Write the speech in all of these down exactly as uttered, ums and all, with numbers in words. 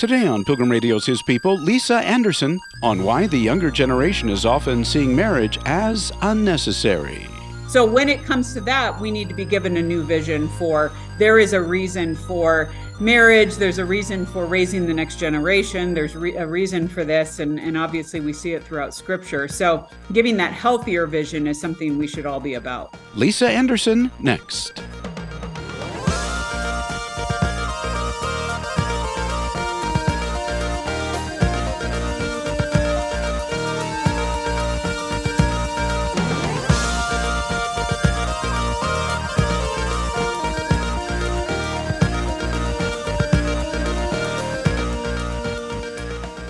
Today on Pilgrim Radio's His People, Lisa Anderson on why the younger generation is often seeing marriage as unnecessary. So when it comes to that, we need to be given a new vision for there is a reason for marriage, there's a reason for raising the next generation, there's re- a reason for this, and, and obviously we see it throughout Scripture. So giving that healthier vision is something we should all be about. Lisa Anderson next.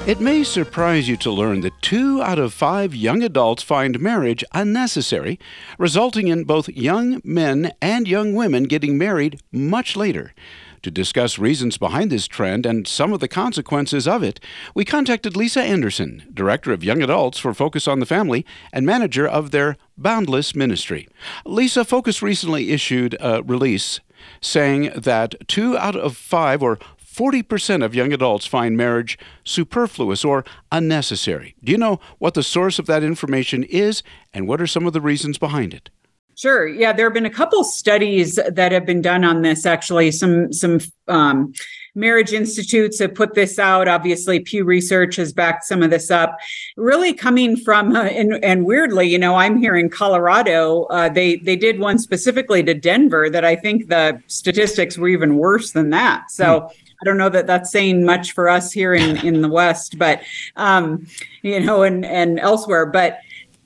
It may surprise you to learn that two out of five young adults find marriage unnecessary, resulting in both young men and young women getting married much later. To discuss reasons behind this trend and some of the consequences of it, we contacted Lisa Anderson, Director of Young Adults for Focus on the Family and manager of their Boundless ministry. Lisa, Focus recently issued a release saying that two out of five, or forty percent of young adults find marriage superfluous or unnecessary. Do you know what the source of that information is, and what are some of the reasons behind it? Sure. Yeah, there have been a couple studies that have been done on this, actually. Some some um, marriage institutes have put this out. Obviously, Pew Research has backed some of this up. Really coming from, uh, and, and weirdly, you know, I'm here in Colorado. Uh, they, they did one specifically to Denver that I think the statistics were even worse than that. So mm. I don't know that that's saying much for us here in, in the West, but, um, you know, and, and elsewhere. But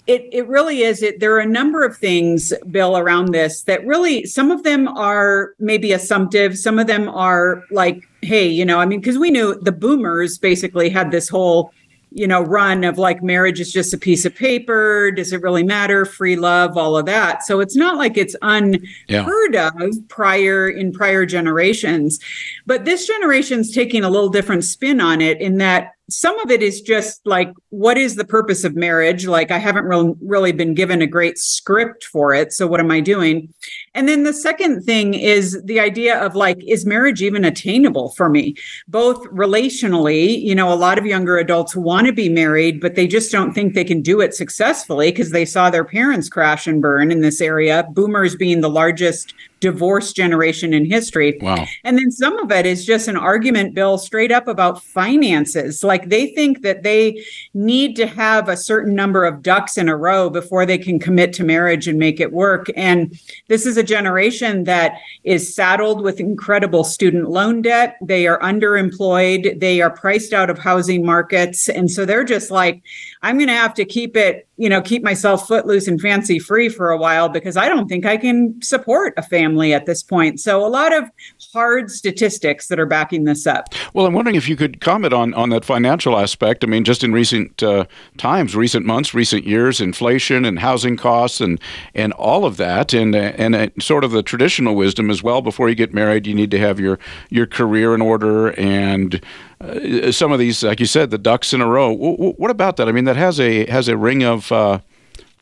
it, it really is, it, there are a number of things, Bill, around this that really, some of them are maybe assumptive. Some of them are like, hey, you know, I mean, because we knew the boomers basically had this whole, you know, run of like marriage is just a piece of paper. Does it really matter? Free love, all of that. So it's not like it's unheard yeah. of prior in prior generations, but this generation's taking a little different spin on it in that some of it is just like, what is the purpose of marriage? Like I haven't re- really been given a great script for it. So what am I doing? And then the second thing is the idea of like, is marriage even attainable for me? Both relationally, you know, a lot of younger adults want to be married, but they just don't think they can do it successfully because they saw their parents crash and burn in this area. Boomers being the largest divorce generation in history. Wow. And then some of it is just an argument, Bill, straight up about finances. Like they think that they need to have a certain number of ducks in a row before they can commit to marriage and make it work. And this is a generation that is saddled with incredible student loan debt. They are underemployed. They are priced out of housing markets. And so they're just like, I'm going to have to keep it, you know, keep myself footloose and fancy free for a while because I don't think I can support a family at this point. So a lot of hard statistics that are backing this up. Well, I'm wondering if you could comment on, on that financial aspect. I mean, just in recent uh, times, recent months, recent years, inflation and housing costs and and all of that, and and uh, sort of the traditional wisdom as well. Before you get married, you need to have your, your career in order and Uh, some of these, like you said, the ducks in a row. W- w- what about that? I mean, that has a has a ring of uh,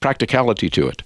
practicality to it.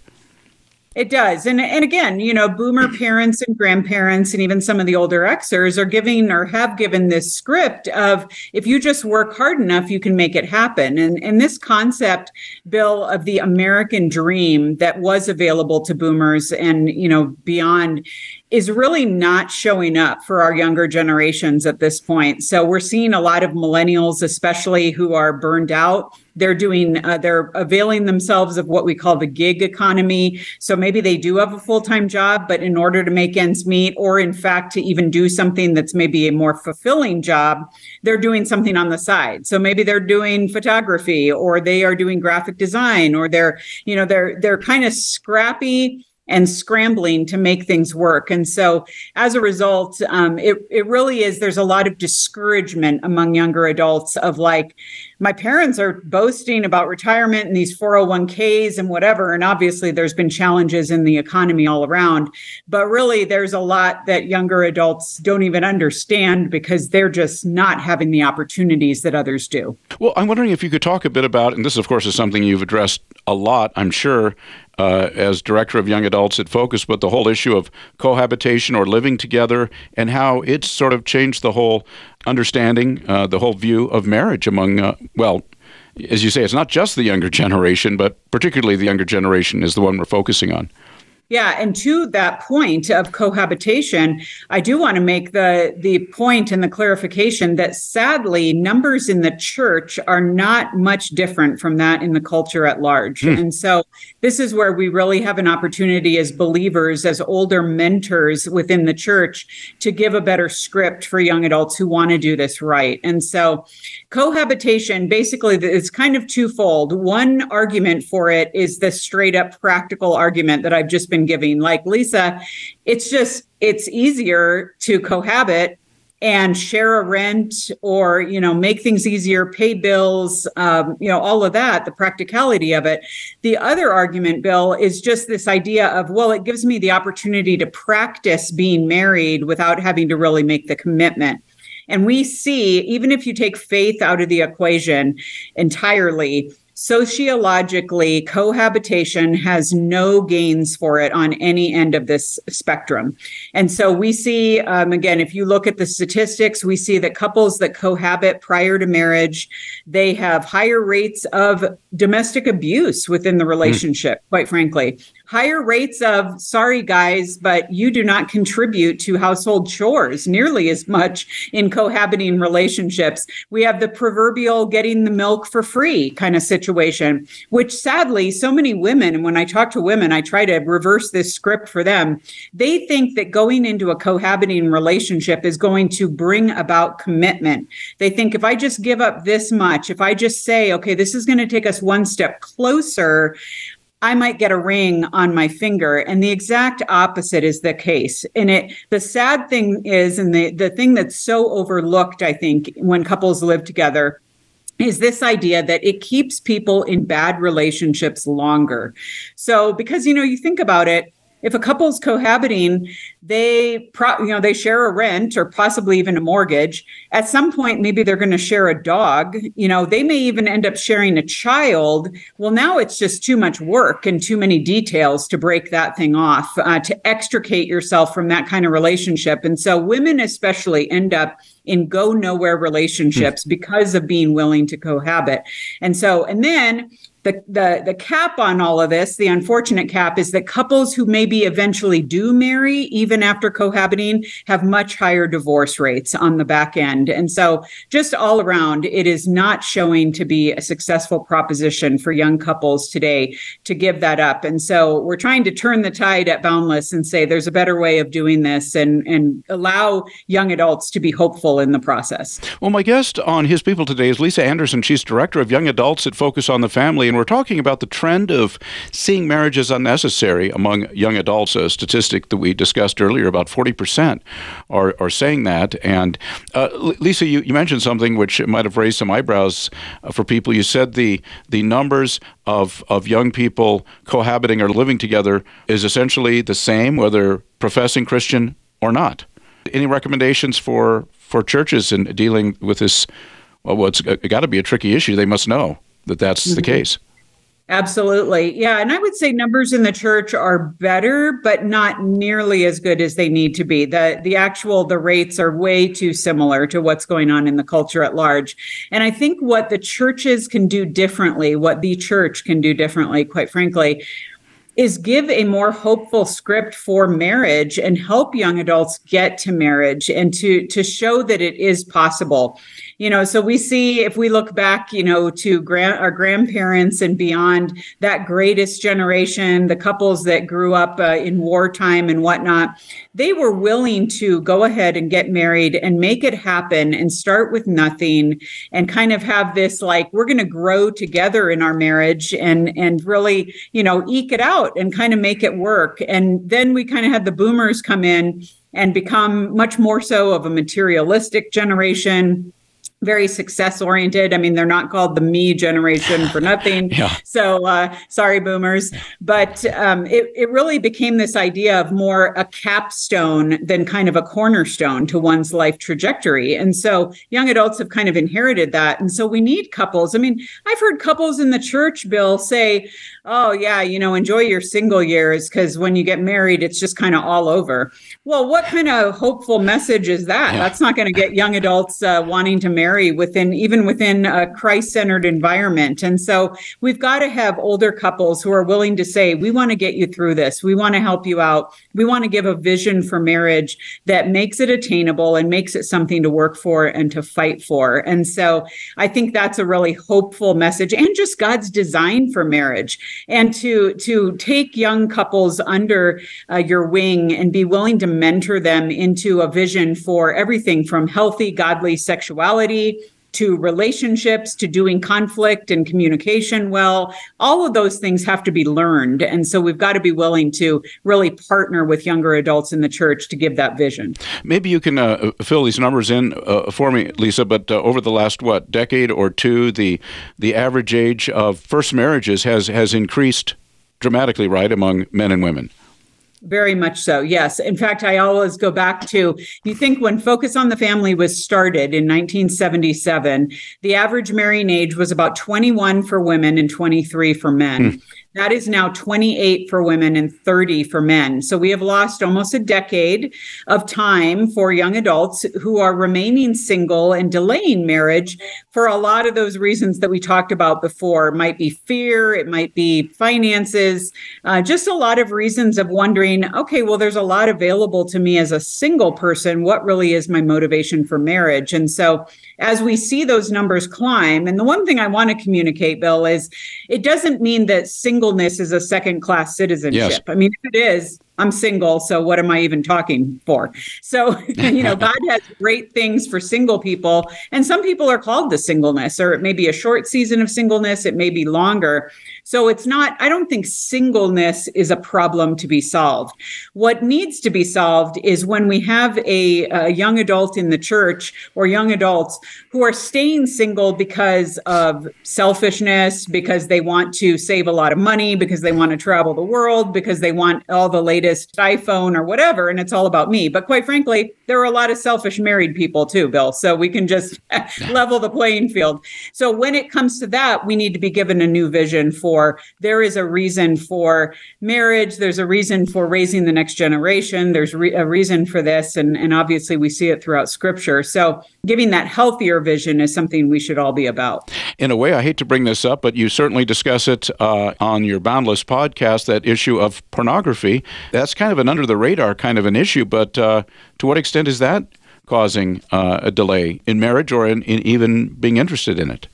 It does. And and again, you know, boomer parents and grandparents and even some of the older Xers are giving or have given this script of if you just work hard enough, you can make it happen. And, and this concept, Bill, of the American dream that was available to boomers and, you know, beyond is really not showing up for our younger generations at this point. So we're seeing a lot of millennials, especially, who are burned out. They're doing, uh, they're availing themselves of what we call the gig economy. So maybe they do have a full-time job, but in order to make ends meet, or in fact, to even do something that's maybe a more fulfilling job, they're doing something on the side. So maybe they're doing photography, or they are doing graphic design, or they're, you know, they're, they're kind of scrappy and scrambling to make things work. And so as a result, um, it, it really is, there's a lot of discouragement among younger adults of like, my parents are boasting about retirement and these four oh one k's and whatever. And obviously there's been challenges in the economy all around, but really there's a lot that younger adults don't even understand because they're just not having the opportunities that others do. Well, I'm wondering if you could talk a bit about, and this of course is something you've addressed a lot, I'm sure, uh, as Director of Young Adults at Focus, but the whole issue of cohabitation or living together and how it's sort of changed the whole understanding uh, the whole view of marriage among, uh, well, as you say, it's not just the younger generation, but particularly the younger generation is the one we're focusing on. Yeah. And to that point of cohabitation, I do want to make the the point and the clarification that sadly, numbers in the church are not much different from that in the culture at large. Mm. And so this is where we really have an opportunity as believers, as older mentors within the church, to give a better script for young adults who want to do this right. And so cohabitation, basically, it's kind of twofold. One argument for it is the straight up practical argument that I've just been giving, like Lisa, it's just, it's easier to cohabit and share a rent or, you know, make things easier, pay bills, um, you know, all of that, the practicality of it. The other argument, Bill, is just this idea of, well, it gives me the opportunity to practice being married without having to really make the commitment. And we see, even if you take faith out of the equation entirely, sociologically, cohabitation has no gains for it on any end of this spectrum. And so we see, um, again, if you look at the statistics, we see that couples that cohabit prior to marriage, they have higher rates of domestic abuse within the relationship, mm. quite frankly. Higher rates of, sorry guys, but you do not contribute to household chores nearly as much in cohabiting relationships. We have the proverbial getting the milk for free kind of situation, which sadly, so many women, and when I talk to women, I try to reverse this script for them. They think that going into a cohabiting relationship is going to bring about commitment. They think if I just give up this much, if I just say, okay, this is going to take us one step closer, I might get a ring on my finger. And the exact opposite is the case. And it, the sad thing is, and the, the thing that's so overlooked, I think, when couples live together, is this idea that it keeps people in bad relationships longer. So, because, you know, you think about it, if a couple's cohabiting, they pro- you know, they share a rent or possibly even a mortgage. At some point, maybe they're going to share a dog. You know, they may even end up sharing a child. Well, now it's just too much work and too many details to break that thing off, uh, to extricate yourself from that kind of relationship. And so women especially end up in go nowhere relationships mm. because of being willing to cohabit. And so, and then The, the the cap on all of this, the unfortunate cap, is that couples who maybe eventually do marry, even after cohabiting, have much higher divorce rates on the back end. And so just all around, it is not showing to be a successful proposition for young couples today to give that up. And so we're trying to turn the tide at Boundless and say there's a better way of doing this and, and allow young adults to be hopeful in the process. Well, my guest on His People today is Lisa Anderson. She's Director of Young Adults at Focus on the Family. And we're talking about the trend of seeing marriage as unnecessary among young adults, a statistic that we discussed earlier, about forty percent are, are saying that. And uh, Lisa, you, you mentioned something which might have raised some eyebrows for people. You said the the numbers of, of young people cohabiting or living together is essentially the same, whether professing Christian or not. Any recommendations for, for churches in dealing with this? Well, it's got to be a tricky issue. They must know that that's mm-hmm. the case. Absolutely. Yeah. And I would say numbers in the church are better, but not nearly as good as they need to be. The, the actual, the rates are way too similar to what's going on in the culture at large. And I think what the churches can do differently, what the church can do differently, quite frankly, is give a more hopeful script for marriage and help young adults get to marriage and to, to show that it is possible. You know, so we see, if we look back, you know, to grand, our grandparents and beyond, that greatest generation, the couples that grew up uh, in wartime and whatnot, they were willing to go ahead and get married and make it happen and start with nothing and kind of have this, like, we're going to grow together in our marriage and, and really, you know, eke it out and kind of make it work. And then we kind of had the boomers come in and become much more so of a materialistic generation, very success oriented. I mean, they're not called the me generation for nothing. Yeah. So uh, sorry, boomers. But um, it, it really became this idea of more a capstone than kind of a cornerstone to one's life trajectory. And so young adults have kind of inherited that. And so we need couples. I mean, I've heard couples in the church, Bill, say, oh yeah, you know, enjoy your single years, because when you get married, it's just kind of all over. Well, what kind of hopeful message is that? Yeah. That's not going to get young adults uh, wanting to marry within, even within a Christ-centered environment. And so we've got to have older couples who are willing to say, we want to get you through this. We want to help you out. We want to give a vision for marriage that makes it attainable and makes it something to work for and to fight for. And so I think that's a really hopeful message, and just God's design for marriage, and to to take young couples under uh, your wing and be willing to mentor them into a vision for everything from healthy, godly sexuality to relationships, to doing conflict and communication well. All of those things have to be learned. And so we've got to be willing to really partner with younger adults in the church to give that vision. Maybe you can uh, fill these numbers in uh, for me, Lisa, but uh, over the last, what, decade or two, the the average age of first marriages has has increased dramatically, right, among men and women? Very much so, yes. In fact, I always go back to, you think when Focus on the Family was started in nineteen seventy-seven, the average marrying age was about twenty-one for women and twenty-three for men. Hmm. That is now twenty-eight for women and thirty for men. So we have lost almost a decade of time for young adults who are remaining single and delaying marriage for a lot of those reasons that we talked about before. It might be fear, it might be finances, uh, just a lot of reasons of wondering, okay, well, there's a lot available to me as a single person. What really is my motivation for marriage? And so as we see those numbers climb, and the one thing I want to communicate, Bill, is it doesn't mean that single is a second-class citizenship. Yes. I mean, if it is, I'm single, so what am I even talking for? So, you know, God has great things for single people, and some people are called to singleness, or it may be a short season of singleness, it may be longer. So it's not, I don't think singleness is a problem to be solved. What needs to be solved is when we have a, a young adult in the church, or young adults who are staying single because of selfishness, because they want to save a lot of money, because they want to travel the world, because they want all the latest iPhone or whatever, and it's all about me. But quite frankly, there are a lot of selfish married people too, Bill. So we can just level the playing field. So when it comes to that, we need to be given a new vision for there is a reason for marriage. There's a reason for raising the next generation. There's re- a reason for this. And, and obviously we see it throughout scripture. So giving that healthier vision is something we should all be about. In a way, I hate to bring this up, but you certainly discuss it uh, on your Boundless podcast, that issue of pornography. That's kind of an under-the-radar kind of an issue, but uh, to what extent is that causing uh, a delay in marriage or in, in even being interested in it?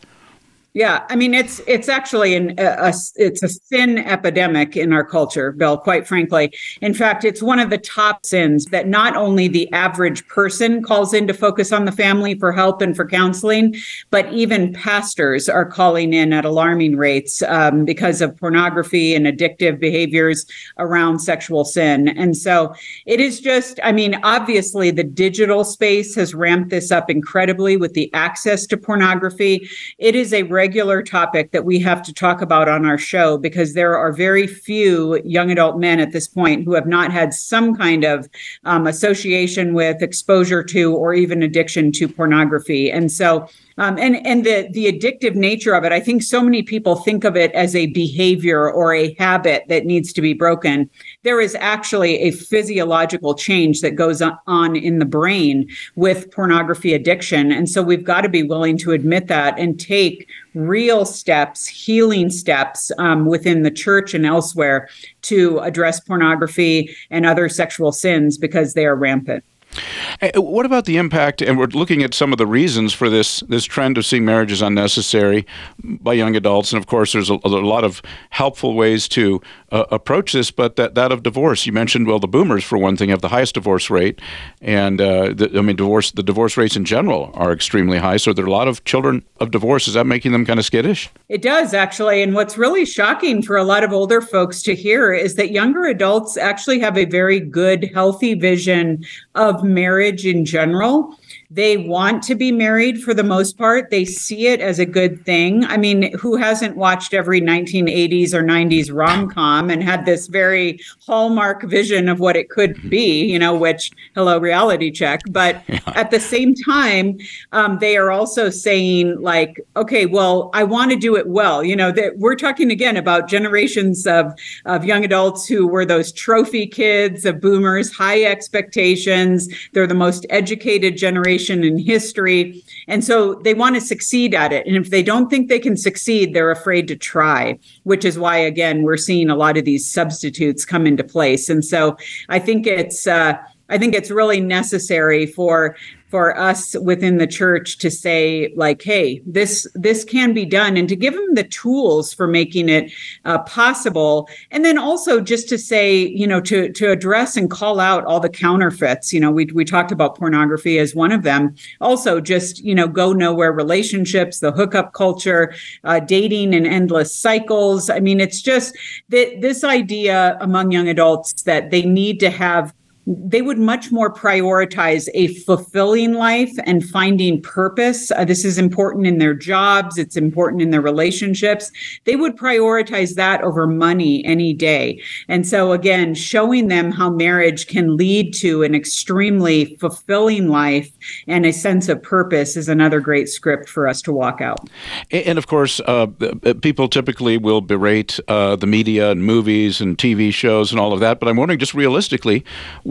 Yeah, I mean, it's it's actually an, a, a, it's a sin epidemic in our culture, Bill, quite frankly. In fact, it's one of the top sins that not only the average person calls in to Focus on the Family for help and for counseling, but even pastors are calling in at alarming rates um, because of pornography and addictive behaviors around sexual sin. And so it is just, I mean, obviously the digital space has ramped this up incredibly with the access to pornography. It is a regular topic that we have to talk about on our show, because there are very few young adult men at this point who have not had some kind of um, association with, exposure to, or even addiction to pornography. And so Um, and and the, the addictive nature of it, I think so many people think of it as a behavior or a habit that needs to be broken. There is actually a physiological change that goes on in the brain with pornography addiction. And so we've got to be willing to admit that and take real steps, healing steps um, within the church and elsewhere to address pornography and other sexual sins, because they are rampant. What about the impact, and we're looking at some of the reasons for this this trend of seeing marriage as unnecessary by young adults, and of course there's a, a lot of helpful ways to uh, approach this, but that, that of divorce. You mentioned, well, the boomers, for one thing, have the highest divorce rate, and uh, the, I mean, divorce the divorce rates in general are extremely high, so there are a lot of children of divorce. Is that making them kind of skittish? It does, actually, and what's really shocking for a lot of older folks to hear is that younger adults actually have a very good, healthy vision of of marriage in general. They want to be married for the most part. They see it as a good thing. I mean, who hasn't watched every nineteen eighties or nineties rom-com and had this very hallmark vision of what it could be, you know, which, hello, reality check. But yeah. At the same time, um, they are also saying like, okay, well, I want to do it well. You know, that we're talking again about generations of, of young adults who were those trophy kids of boomers, high expectations. They're the most educated generation in history. And so they want to succeed at it. And if they don't think they can succeed, they're afraid to try, which is why, again, we're seeing a lot of these substitutes come into place. And so I think it's uh, I think it's really necessary for for us within the church to say, like, hey, this this can be done, and to give them the tools for making it uh, possible. And then also just to say, you know, to to address and call out all the counterfeits. You know, we we talked about pornography as one of them. Also just, you know, go nowhere relationships, the hookup culture, uh, dating and endless cycles. I mean, it's just th- this idea among young adults that they need to have they would much more prioritize a fulfilling life and finding purpose. Uh, this is important in their jobs. It's important in their relationships. They would prioritize that over money any day. And so again, showing them how marriage can lead to an extremely fulfilling life and a sense of purpose is another great script for us to walk out. And of course, uh, people typically will berate uh, the media and movies and T V shows and all of that. But I'm wondering, just realistically,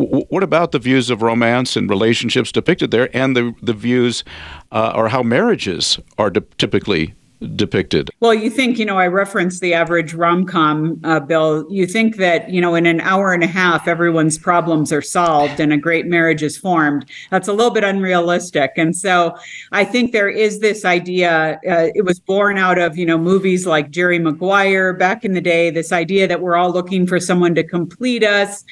what about the views of romance and relationships depicted there, and the the views uh, or how marriages are de- typically depicted? Well, you think, you know, I referenced the average rom-com, uh, Bill. You think that, you know, in an hour and a half, everyone's problems are solved and a great marriage is formed. That's a little bit unrealistic. And so I think there is this idea, uh, it was born out of, you know, movies like Jerry Maguire back in the day, this idea that we're all looking for someone to complete us,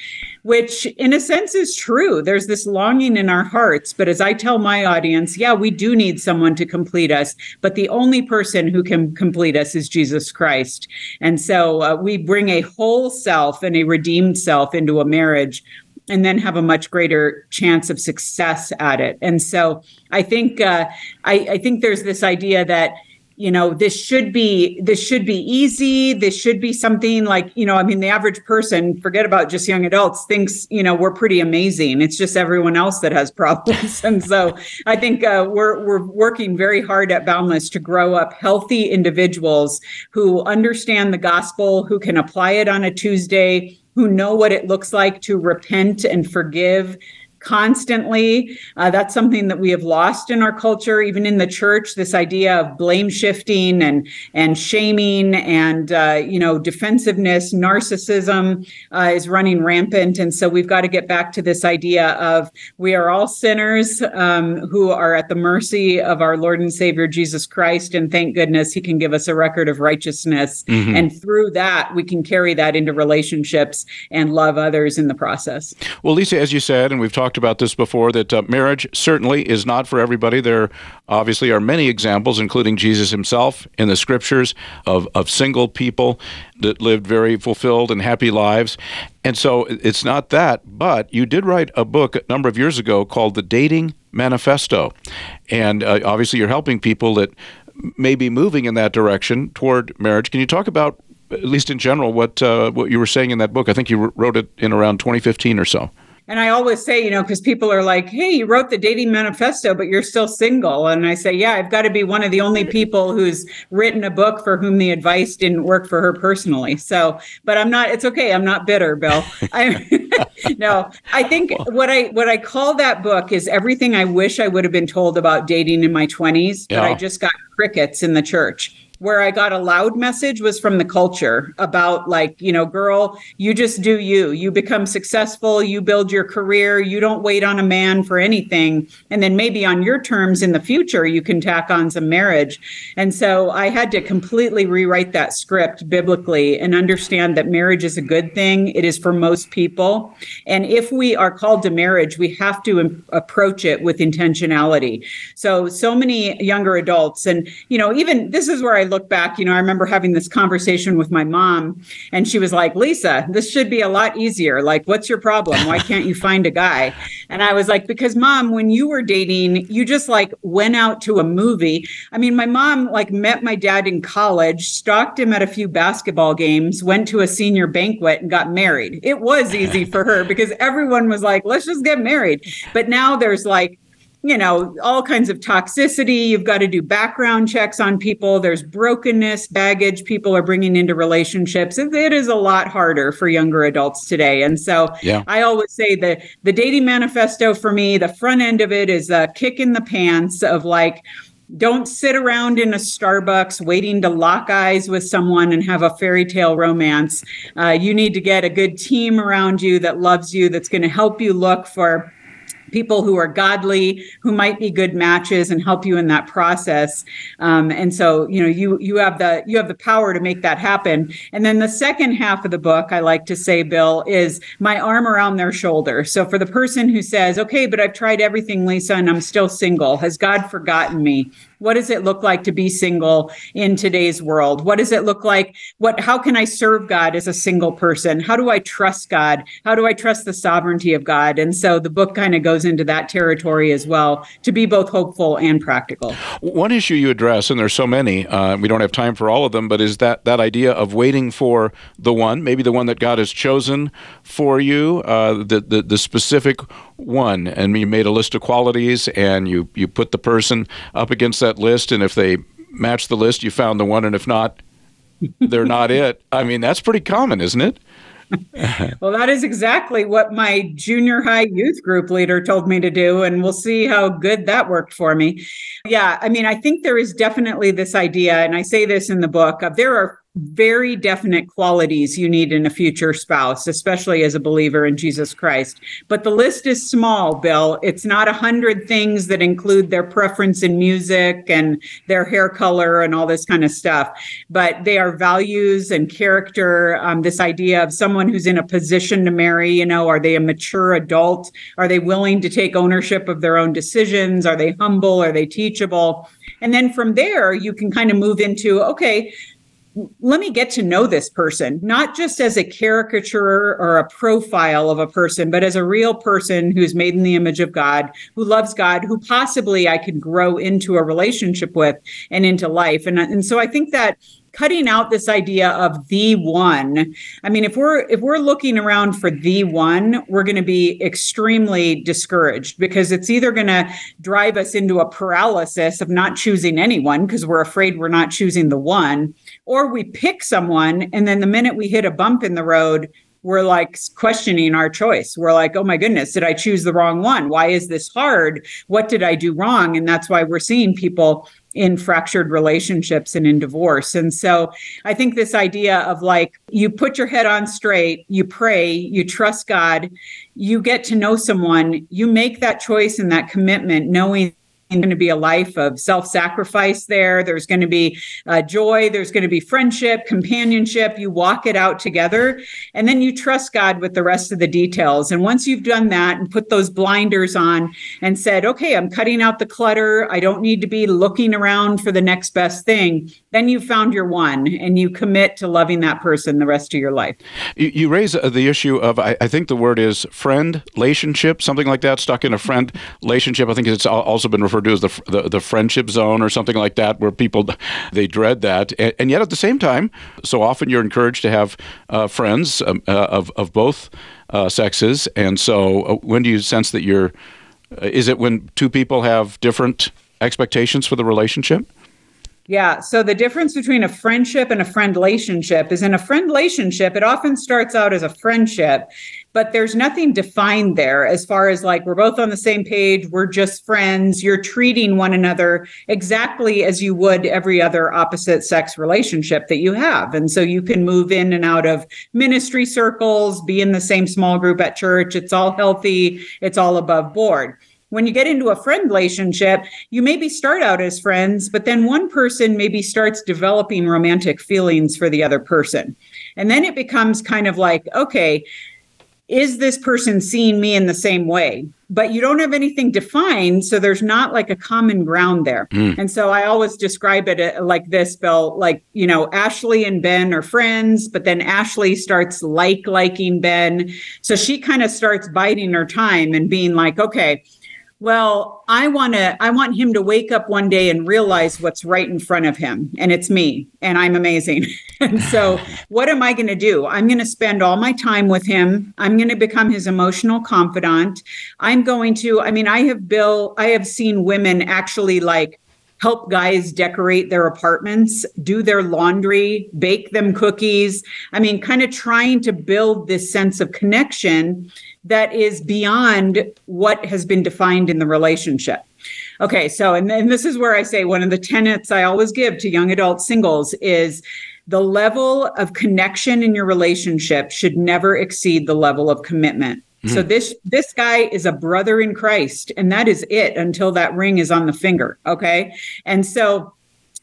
which in a sense is true. There's this longing in our hearts. But as I tell my audience, yeah, we do need someone to complete us. But the only person who can complete us is Jesus Christ. And so uh, we bring a whole self and a redeemed self into a marriage, and then have a much greater chance of success at it. And so I think uh, I, I think there's this idea that, you know, this should be this should be easy. This should be something like, you know, I mean, the average person, forget about just young adults, thinks, you know, we're pretty amazing. It's just everyone else that has problems. And so I think uh, we're we're working very hard at Boundless to grow up healthy individuals who understand the gospel, who can apply it on a Tuesday, who know what it looks like to repent and forgive constantly. Uh, that's something that we have lost in our culture, even in the church, this idea of blame shifting and and shaming and, uh, you know, defensiveness, narcissism uh, is running rampant. And so we've got to get back to this idea of we are all sinners um, who are at the mercy of our Lord and Savior, Jesus Christ. And thank goodness he can give us a record of righteousness. Mm-hmm. And through that, we can carry that into relationships and love others in the process. Well, Lisa, as you said, and we've talked about this before, that uh, marriage certainly is not for everybody. There obviously are many examples, including Jesus himself in the scriptures, of, of single people that lived very fulfilled and happy lives. And so it's not that, but you did write a book a number of years ago called The Dating Manifesto. And uh, obviously you're helping people that may be moving in that direction toward marriage. Can you talk about, at least in general, what uh, what you were saying in that book? I think you wrote it in around twenty fifteen or so. And I always say, you know, because people are like, hey, you wrote The Dating Manifesto, but you're still single. And I say, yeah, I've got to be one of the only people who's written a book for whom the advice didn't work for her personally. So, but I'm not, it's okay. I'm not bitter, Bill. I, no, I think what I what I call that book is everything I wish I would have been told about dating in my twenties, but yeah. I just got crickets in the church. Where I got a loud message was from the culture about, like, you know, girl, you just do you, you become successful, you build your career, you don't wait on a man for anything. And then maybe on your terms in the future, you can tack on some marriage. And so I had to completely rewrite that script biblically and understand that marriage is a good thing. It is for most people. And if we are called to marriage, we have to im- approach it with intentionality. So, so many younger adults, and, you know, even this is where I look back, you know, I remember having this conversation with my mom, and she was like, Lisa, this should be a lot easier. Like, what's your problem? Why can't you find a guy? And I was like, because mom, when you were dating, you just like went out to a movie. I mean, my mom like met my dad in college, stalked him at a few basketball games, went to a senior banquet and got married. It was easy for her because everyone was like, let's just get married. But now there's like, you know, all kinds of toxicity. You've got to do background checks on people. There's brokenness, baggage people are bringing into relationships. It, it is a lot harder for younger adults today. And so yeah. I always say that the dating manifesto for me, the front end of it is a kick in the pants of like, don't sit around in a Starbucks waiting to lock eyes with someone and have a fairy tale romance. Uh, you need to get a good team around you that loves you, that's going to help you look for people who are godly, who might be good matches, and help you in that process. Um, and so, you know, you you have the you have the power to make that happen. And then the second half of the book, I like to say, Bill, is my arm around their shoulder. So for the person who says, okay, but I've tried everything, Lisa, and I'm still single. Has God forgotten me? What does it look like to be single in today's world? What does it look like? What? How can I serve God as a single person? How do I trust God? How do I trust the sovereignty of God? And so the book kind of goes into that territory as well, to be both hopeful and practical. One issue you address, and there's so many, uh, we don't have time for all of them, but is that, that idea of waiting for the one, maybe the one that God has chosen for you, uh, the, the, the specific one, and you made a list of qualities, and you, you put the person up against that list, and if they match the list, you found the one, and if not, they're not it. I mean, that's pretty common, isn't it? Well, that is exactly what my junior high youth group leader told me to do, and we'll see how good that worked for me. Yeah, I mean, I think there is definitely this idea, and I say this in the book, of there are very definite qualities you need in a future spouse, especially as a believer in Jesus Christ. But the list is small, Bill. It's not a hundred things that include their preference in music and their hair color and all this kind of stuff. But they are values and character, um, this idea of someone who's in a position to marry, you know, are they a mature adult? Are they willing to take ownership of their own decisions? Are they humble? Are they teachable? And then from there, you can kind of move into, okay, let me get to know this person, not just as a caricature or a profile of a person, but as a real person who's made in the image of God, who loves God, who possibly I could grow into a relationship with and into life. And, and so I think that cutting out this idea of the one, I mean, if we're if we're looking around for the one, we're going to be extremely discouraged, because it's either going to drive us into a paralysis of not choosing anyone because we're afraid we're not choosing the one, or we pick someone and then the minute we hit a bump in the road, we're like questioning our choice. We're like, oh my goodness, did I choose the wrong one? Why is this hard? What did I do wrong? And that's why we're seeing people in fractured relationships and in divorce. And so I think this idea of like, you put your head on straight, you pray, you trust God, you get to know someone, you make that choice and that commitment, knowing there's going to be a life of self-sacrifice there. There's going to be uh, joy. There's going to be friendship, companionship. You walk it out together, and then you trust God with the rest of the details. And once you've done that and put those blinders on and said, okay, I'm cutting out the clutter, I don't need to be looking around for the next best thing, then you found your one, and you commit to loving that person the rest of your life. You, you raise the issue of, I, I think the word is friend relationship, something like that, stuck in a friend relationship. I think it's also been referred do is the, the the friendship zone or something like that, where people, they dread that. And, and yet at the same time, so often you're encouraged to have uh, friends um, uh, of, of both uh, sexes. And so uh, when do you sense that you're, uh, is it when two people have different expectations for the relationship? Yeah. So the difference between a friendship and a friend relationship is, in a friend relationship, it often starts out as a friendship, but there's nothing defined there as far as like, we're both on the same page, we're just friends, you're treating one another exactly as you would every other opposite sex relationship that you have. And so you can move in and out of ministry circles, be in the same small group at church. It's all healthy. It's all above board. When you get into a friend relationship, you maybe start out as friends, but then one person maybe starts developing romantic feelings for the other person. And then it becomes kind of like, okay, is this person seeing me in the same way? But you don't have anything defined, so there's not like a common ground there. Mm. And so I always describe it like this, Bill, like, you know, Ashley and Ben are friends, but then Ashley starts like liking Ben. So she kind of starts biding her time and being like, okay, well, I want to, I want him to wake up one day and realize what's right in front of him. And it's me, and I'm amazing. And so what am I going to do? I'm going to spend all my time with him. I'm going to become his emotional confidant. I'm going to, I mean, I have Bill, I have seen women actually like help guys decorate their apartments, do their laundry, bake them cookies. I mean, kind of trying to build this sense of connection that is beyond what has been defined in the relationship. Okay, so, and, and this is where I say one of the tenets I always give to young adult singles is the level of connection in your relationship should never exceed the level of commitment. Mm-hmm. So this this guy is a brother in Christ, and that is it until that ring is on the finger, okay? And so,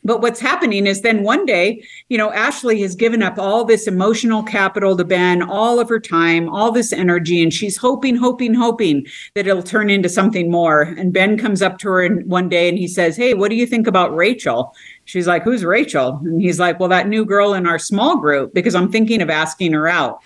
but what's happening is then one day, you know, Ashley has given up all this emotional capital to Ben, all of her time, all this energy, and she's hoping, hoping, hoping that it'll turn into something more. And Ben comes up to her in one day and he says, hey, what do you think about Rachel? She's like, who's Rachel? And he's like, well, that new girl in our small group, because I'm thinking of asking her out.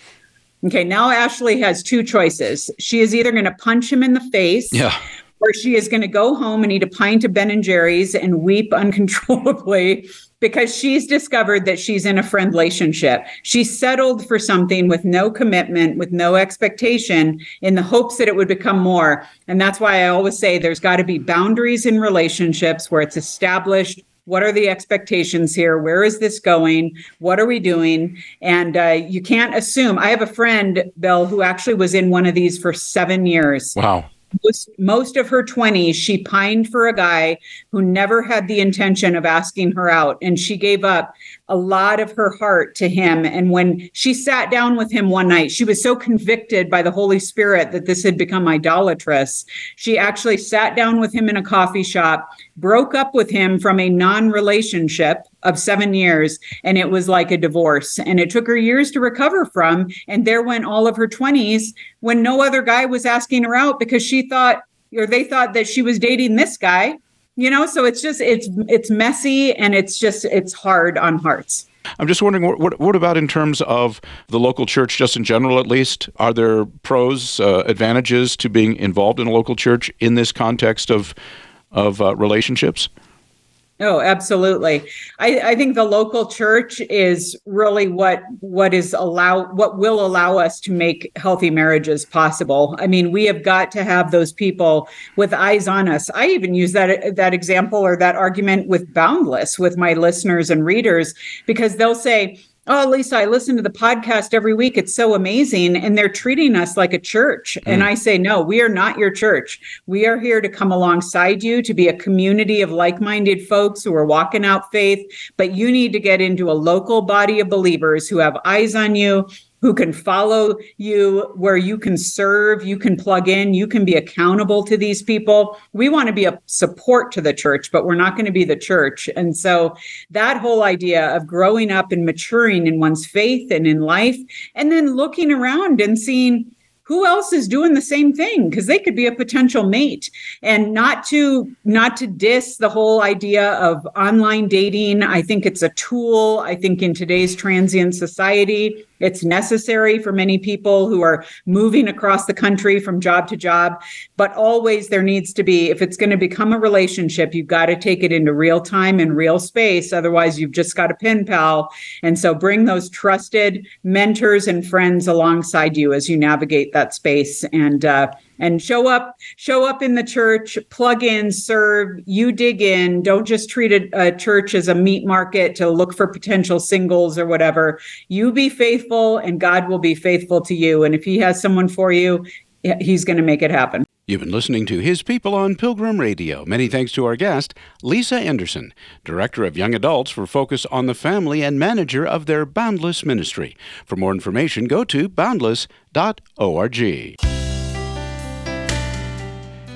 Okay, now Ashley has two choices. She is either going to punch him in the face. Yeah. Or she is going to go home and eat a pint of Ben and Jerry's and weep uncontrollably because she's discovered that she's in a friend relationship. She settled for something with no commitment, with no expectation, in the hopes that it would become more. And that's why I always say there's got to be boundaries in relationships where it's established. What are the expectations here? Where is this going? What are we doing? And uh, you can't assume. I have a friend, Bill, who actually was in one of these for seven years. Wow. Most, most of her twenties, she pined for a guy who never had the intention of asking her out. And she gave up a lot of her heart to him. And when she sat down with him one night, she was so convicted by the Holy Spirit that this had become idolatrous. She actually sat down with him in a coffee shop, broke up with him from a non-relationship of seven years, and it was like a divorce. And it took her years to recover from. And there went all of her twenties when no other guy was asking her out because she thought, or they thought that she was dating this guy, you know? So it's just, it's, it's messy, and it's just, it's hard on hearts. I'm just wondering, what what about in terms of the local church, just in general, at least? Are there pros, uh, advantages to being involved in a local church in this context of, of uh, relationships? Oh, absolutely. I, I think the local church is really what what is allow what will allow us to make healthy marriages possible. I mean, we have got to have those people with eyes on us. I even use that that example or that argument with Boundless with my listeners and readers, because they'll say, oh, Lisa, I listen to the podcast every week. It's so amazing. And they're treating us like a church. Mm. And I say, no, we are not your church. We are here to come alongside you, to be a community of like-minded folks who are walking out faith. But you need to get into a local body of believers who have eyes on you, who can follow you, where you can serve, you can plug in, you can be accountable to these people. We want to be a support to the church, but we're not going to be the church. And so that whole idea of growing up and maturing in one's faith and in life, and then looking around and seeing who else is doing the same thing, because they could be a potential mate. And not to not to diss the whole idea of online dating. I think it's a tool. I think in today's transient society, it's necessary for many people who are moving across the country from job to job, but always there needs to be, if it's going to become a relationship, you've got to take it into real time and real space. Otherwise, you've just got a pen pal. And so bring those trusted mentors and friends alongside you as you navigate that space, and uh, and show up, show up in the church, plug in, serve, you dig in. Don't just treat a, a church as a meat market to look for potential singles or whatever. You be faithful and God will be faithful to you. And if he has someone for you, he's going to make it happen. You've been listening to His People on Pilgrim Radio. Many thanks to our guest, Lisa Anderson, Director of Young Adults for Focus on the Family and manager of their Boundless Ministry. For more information, go to boundless dot org.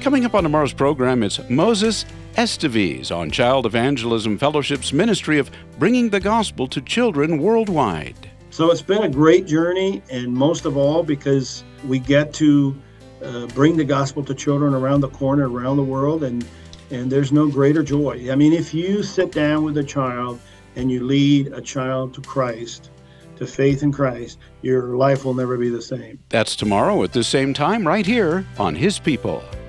Coming up on tomorrow's program, it's Moses Estevez on Child Evangelism Fellowship's ministry of bringing the gospel to children worldwide. So it's been a great journey, and most of all because we get to uh, bring the gospel to children around the corner, around the world, and and there's no greater joy. I mean, if you sit down with a child and you lead a child to Christ, to faith in Christ, your life will never be the same. That's tomorrow at the same time right here on His People.